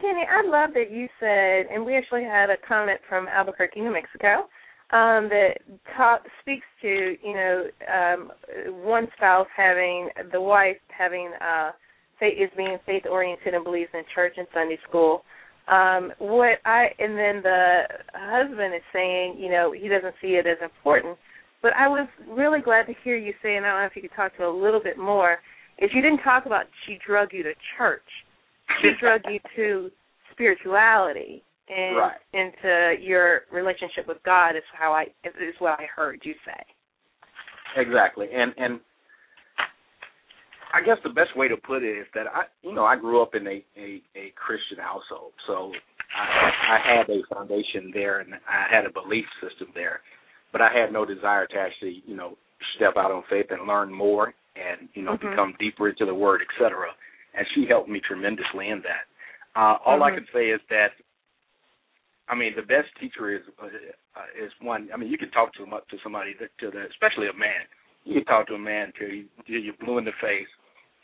Kenny, I love that you said, and we actually had a comment from Albuquerque, New Mexico, Um, that talk, speaks to, you know, um, one spouse having, the wife having, uh, faith, is being faith-oriented and believes in church and Sunday school. Um, what I, and then the husband is saying, you know, he doesn't see it as important. But I was really glad to hear you say, and I don't know if you could talk to a little bit more, is you didn't talk about she drug you to church. She drug you to spirituality. And right. into your relationship with God is how I is what I heard you say. Exactly, and and I guess the best way to put it is that I, you know, I grew up in a a, a Christian household, so I, I had a foundation there, and I had a belief system there, but I had no desire to actually, you know, step out on faith and learn more, and you know, mm-hmm. become deeper into the Word, et cetera. And she helped me tremendously in that. Uh, all mm-hmm. I can say is that. I mean, the best teacher is uh, is one. I mean, you can talk to to somebody, that, to the, especially a man. You can talk to a man till you, till you're blue in the face,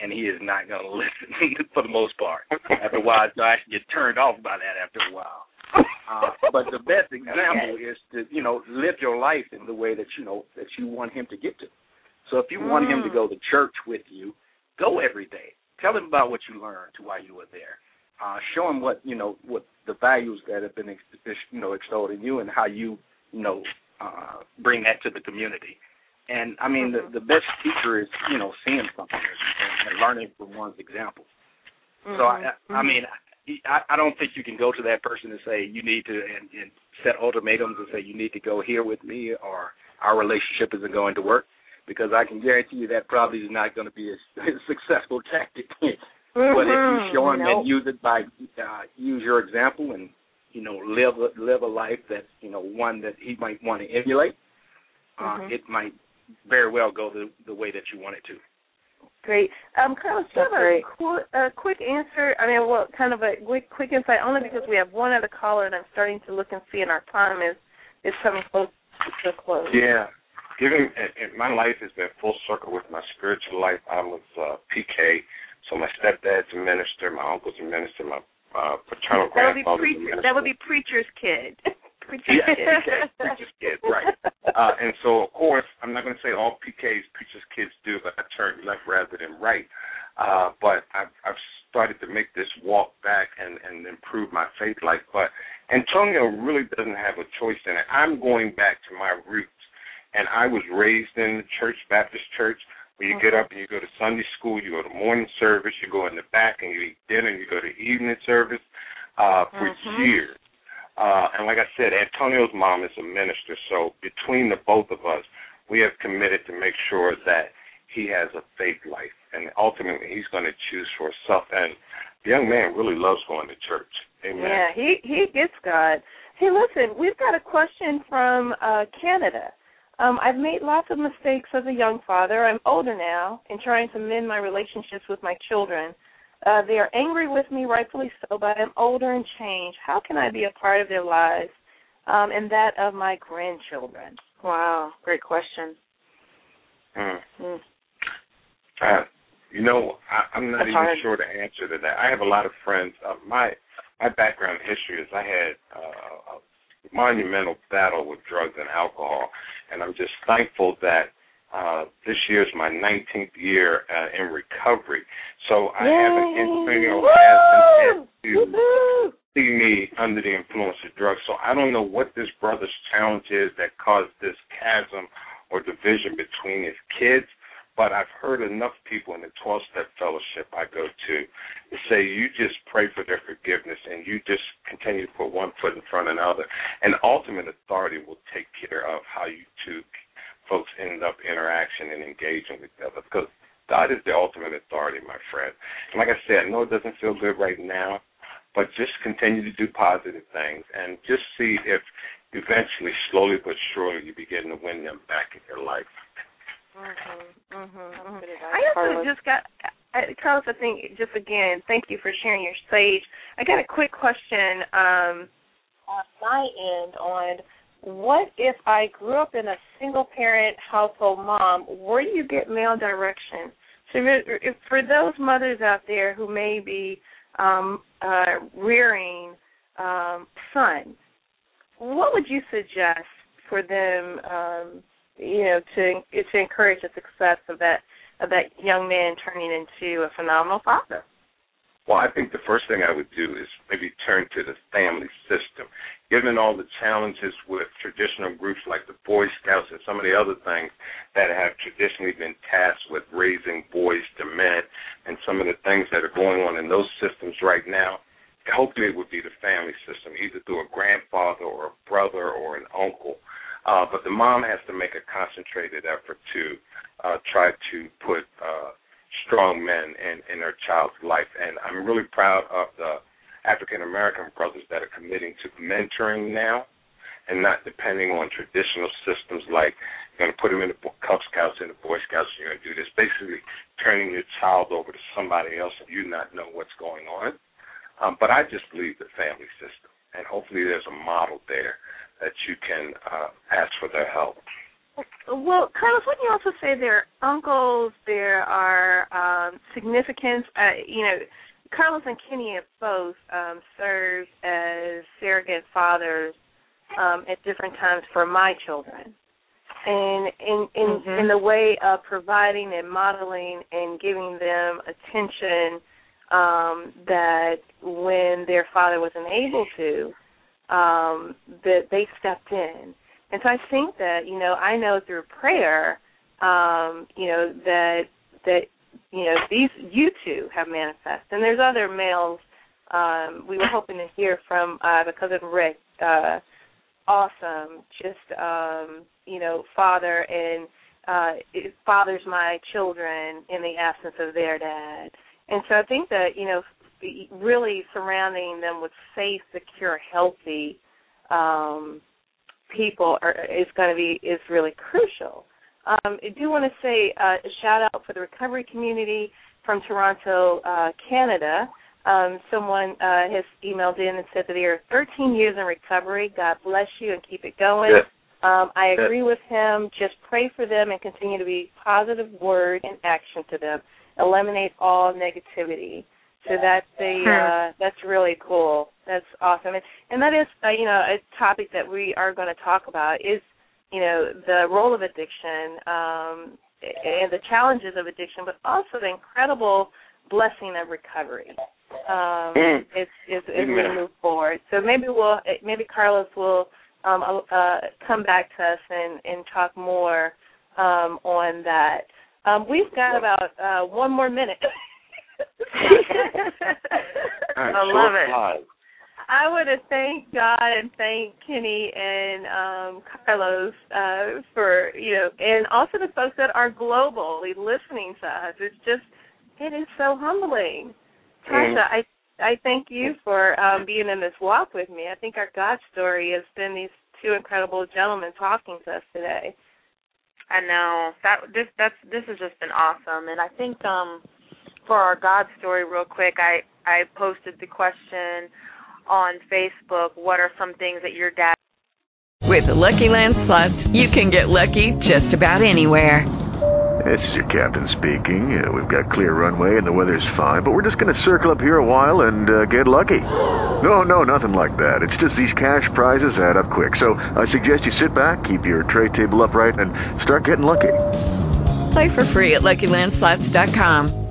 and he is not going to listen for the most part. After a while, I get turned off by that. After a while, uh, but the best example okay. is to, you know, live your life in the way that you know that you want him to get to. So if you mm. want him to go to church with you, go every day. Tell him about what you learned while you were there. Uh, show him what, you know, what the values that have been, you know, extolled in you and how you, you know, uh, bring that to the community. And, I mean, mm-hmm. the, the best teacher is, you know, seeing something and, and learning from one's example. Mm-hmm. So, I, mm-hmm. I mean, I, I don't think you can go to that person and say you need to and, and set ultimatums and say you need to go here with me or our relationship isn't going to work, because I can guarantee you that probably is not going to be a, a successful tactic. Mm-hmm. But if you show them nope. and use it by uh, use your example and, you know, live a, live a life that's, you know, one that he might want to emulate, uh, mm-hmm. it might very well go the, the way that you want it to. Great. Um, Carlos, do you have a quick answer? I mean, well, kind of a quick, quick insight, only because we have one other caller and I'm starting to look and see, and our time is, is coming close to close. Yeah. Given uh, my life has been full circle with my spiritual life. I was uh, P K. So my stepdad's a minister, my uncle's a minister, my uh, paternal grandfather's a minister. That would be preacher's kid. preacher's yeah, kid. preacher's kid, right. Uh, and so, of course, I'm not going to say all P Ks preacher's kids do, but I turned left rather than right. Uh, but I've, I've started to make this walk back and, and improve my faith life. But Antonio really doesn't have a choice in it. I'm going back to my roots. And I was raised in the church, Baptist church. When you mm-hmm. get up and you go to Sunday school, you go to morning service, you go in the back and you eat dinner, you go to evening service uh, for mm-hmm. years. Uh, and like I said, Antonio's mom is a minister, so between the both of us, we have committed to make sure that he has a faith life, and ultimately he's going to choose for himself. And the young man really loves going to church. Amen. Yeah, he, he gets God. Hey, listen, we've got a question from uh, Canada. Um, I've made lots of mistakes as a young father. I'm older now and trying to mend my relationships with my children. Uh, they are angry with me, rightfully so, but I'm older and changed. How can I be a part of their lives um, and that of my grandchildren? Wow, great question. Mm. Mm. Uh, you know, I, I'm not That's even hard. sure the answer to that. I have a lot of friends. Uh, my my background history is I had uh, a monumental battle with drugs and alcohol, and I'm just thankful that uh, this year is my nineteenth year uh, in recovery. So I Yay. have an internal husband to see me under the influence of drugs. So I don't know what this brother's challenge is that caused this chasm or division between his kids, but I've heard enough people in the twelve-step fellowship I go to say you just pray for their forgiveness and you just continue to put one foot in front of another, and ultimate authority will take care of how you two folks end up interaction and engaging with each other, because God is the ultimate authority, my friend. And like I said, I know it doesn't feel good right now, but just continue to do positive things and just see if eventually, slowly but surely, you begin to win them back in your life. Mm-hmm, mm-hmm, mm-hmm. I also just got, I, Carlos, I think, just again, thank you for sharing your sage. I got a quick question um, on my end on what if I grew up in a single-parent household mom, where do you get male direction? So if, for those mothers out there who may be um, uh, rearing um, sons, what would you suggest for them, um, you know, to to encourage the success of that of that young man turning into a phenomenal father? Well, I think the first thing I would do is maybe turn to the family system. Given all the challenges with traditional groups like the Boy Scouts and some of the other things that have traditionally been tasked with raising boys to men and some of the things that are going on in those systems right now, hopefully it would be the family system, either through a grandfather or a brother or an uncle. Uh, but the mom has to make a concentrated effort to uh, try to put uh, strong men in, in her child's life. And I'm really proud of the African-American brothers that are committing to mentoring now and not depending on traditional systems like you're going to put them in the Cub Scouts and the Boy Scouts and you're going to do this, basically turning your child over to somebody else and you not know what's going on. Um, but I just believe the family system, and hopefully there's a model there that you can uh, ask for their help. Well, Carlos, wouldn't you also say there are uncles, there are um, significants? Uh, you know, Carlos and Kenny have both um, served as surrogate fathers um, at different times for my children, and in in, mm-hmm. in the way of providing and modeling and giving them attention. Um, that when their father wasn't able to, um, that they stepped in. And so I think that, you know, I know through prayer, um, you know, that, that you know, these you two have manifested. And there's other males um, we were hoping to hear from uh, because of Rick. Uh, awesome, just, um, you know, father and uh, it fathers my children in the absence of their dad. And so I think that, you know, really surrounding them with safe, secure, healthy um, people are, is going to be is really crucial. Um, I do want to say uh, a shout out for the recovery community from Toronto, uh, Canada. Um, someone uh, has emailed in and said that they are thirteen years in recovery. God bless you and keep it going. Yeah. Um, I agree yeah. with him. Just pray for them and continue to be positive word and action to them. Eliminate all negativity. So that's the uh, that's really cool. That's awesome, and, and that is uh, you know a topic that we are going to talk about is you know the role of addiction um, and the challenges of addiction, but also the incredible blessing of recovery. Um, mm. It's as we move forward. So maybe we'll maybe Carlos will um, uh, come back to us and, and talk more um, on that. Um, we've got about uh, one more minute. I love it. I want to thank God and thank Kenny and um, Carlos uh, for, you know, and also the folks that are globally listening to us. It's just, it is so humbling. Tasha, I, I thank you for um, being in this walk with me. I think our God story has been these two incredible gentlemen talking to us today. I know that this that's this has just been awesome, and I think um, for our God story, real quick, I I posted the question on Facebook. What are some things that your dad? With the Lucky Land Slots, you can get lucky just about anywhere. This is your captain speaking. Uh, we've got clear runway and the weather's fine, but we're just going to circle up here a while and uh, get lucky. No, no, nothing like that. It's just these cash prizes add up quick. So I suggest you sit back, keep your tray table upright, and start getting lucky. Play for free at Lucky Land Slots dot com.